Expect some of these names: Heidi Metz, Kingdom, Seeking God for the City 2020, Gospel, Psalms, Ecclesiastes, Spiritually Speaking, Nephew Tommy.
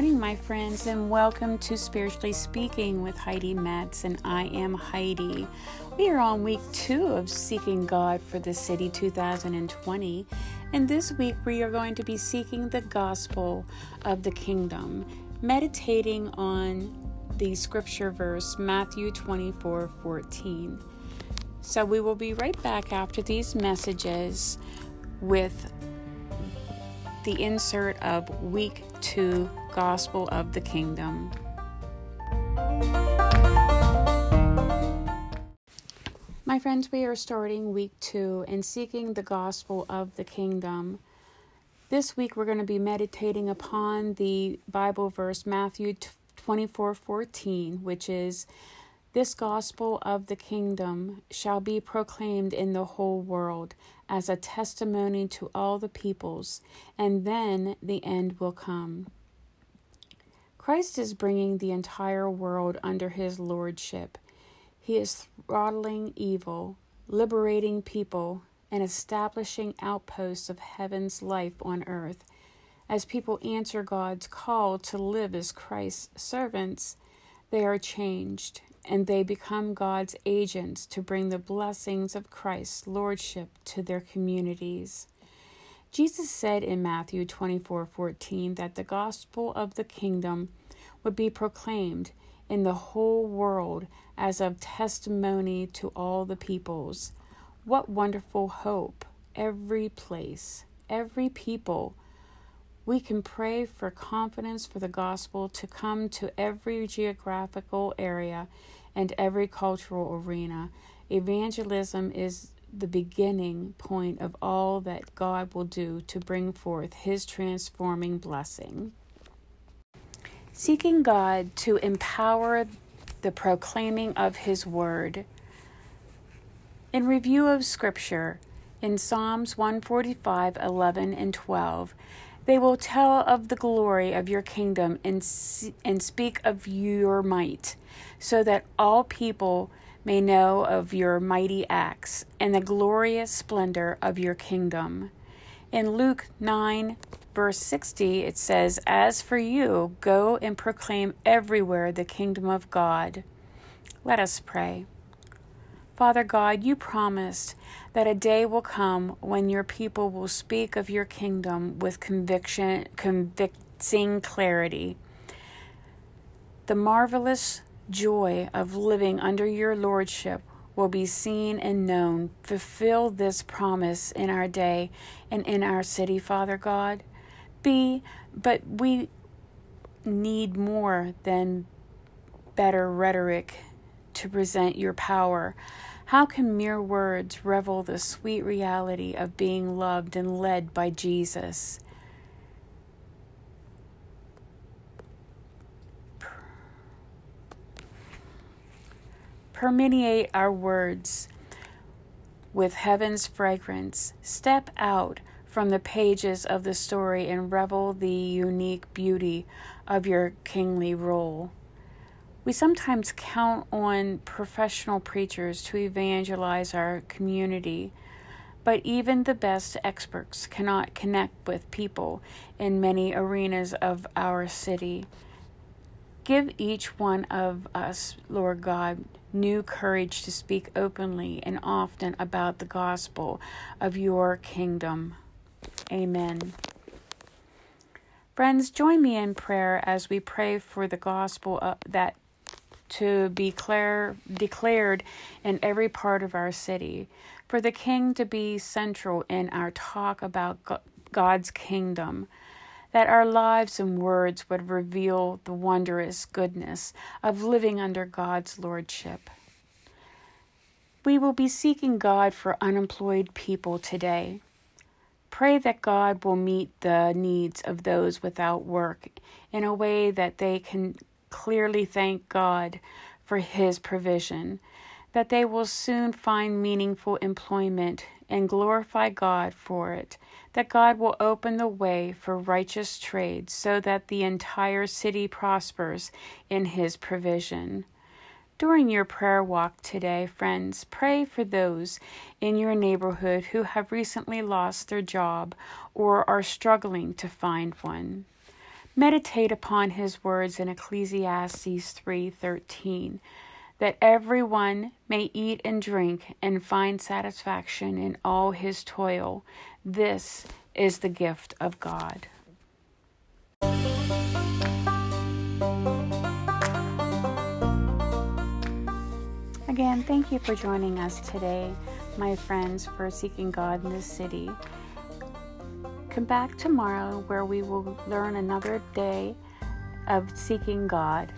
morning, my friends, and welcome to Spiritually Speaking with Heidi Metz, and I am Heidi. We are on week 2 of Seeking God for the City 2020, and this week we are going to be seeking the Gospel of the Kingdom, meditating on the scripture verse, Matthew 24:14. So we will be right back after these messages with the insert of week 2, Gospel of the Kingdom. My friends, we are starting week 2 and seeking the Gospel of the Kingdom. This week we're going to be meditating upon the Bible verse Matthew 24:14, which is, "This gospel of the kingdom shall be proclaimed in the whole world as a testimony to all the peoples, and then the end will come." Christ is bringing the entire world under his lordship. He is throttling evil, liberating people, and establishing outposts of heaven's life on earth. As people answer God's call to live as Christ's servants, they are changed, and they become God's agents to bring the blessings of Christ's lordship to their communities. Jesus said in Matthew 24:14 that the gospel of the kingdom would be proclaimed in the whole world as a testimony to all the peoples. What wonderful hope! Every place, every people. We can pray for confidence for the gospel to come to every geographical area and every cultural arena. Evangelism is the beginning point of all that God will do to bring forth his transforming blessing. Seeking God to empower the proclaiming of his word. In review of scripture, in Psalms 145, 11, and 12, "They will tell of the glory of your kingdom and speak of your might, so that all people may know of your mighty acts and the glorious splendor of your kingdom." In Luke 9, verse 60, it says, "As for you, go and proclaim everywhere the kingdom of God." Let us pray. Father God, you promised that a day will come when your people will speak of your kingdom with convicting clarity. The marvelous joy of living under your lordship will be seen and known. Fulfill this promise in our day and in our city, Father God. But we need more than better rhetoric to present your power. How can mere words revel the sweet reality of being loved and led by Jesus? Permeate our words with heaven's fragrance. Step out from the pages of the story and revel the unique beauty of your kingly rule. We sometimes count on professional preachers to evangelize our community, but even the best experts cannot connect with people in many arenas of our city. Give each one of us, Lord God, new courage to speak openly and often about the gospel of your kingdom. Amen. Friends, join me in prayer as we pray for the gospel that to be declared in every part of our city, for the King to be central in our talk about God's kingdom, that our lives and words would reveal the wondrous goodness of living under God's lordship. We will be seeking God for unemployed people today. Pray that God will meet the needs of those without work in a way that they can clearly thank God for his provision, that they will soon find meaningful employment and glorify God for it, that God will open the way for righteous trade so that the entire city prospers in his provision. During your prayer walk today, friends, pray for those in your neighborhood who have recently lost their job or are struggling to find one. Meditate upon his words in Ecclesiastes 3:13, that everyone may eat and drink and find satisfaction in all his toil. This is the gift of God. Again, thank you for joining us today, my friends, for Seeking God in the City. Come back tomorrow where we will learn another day of seeking God.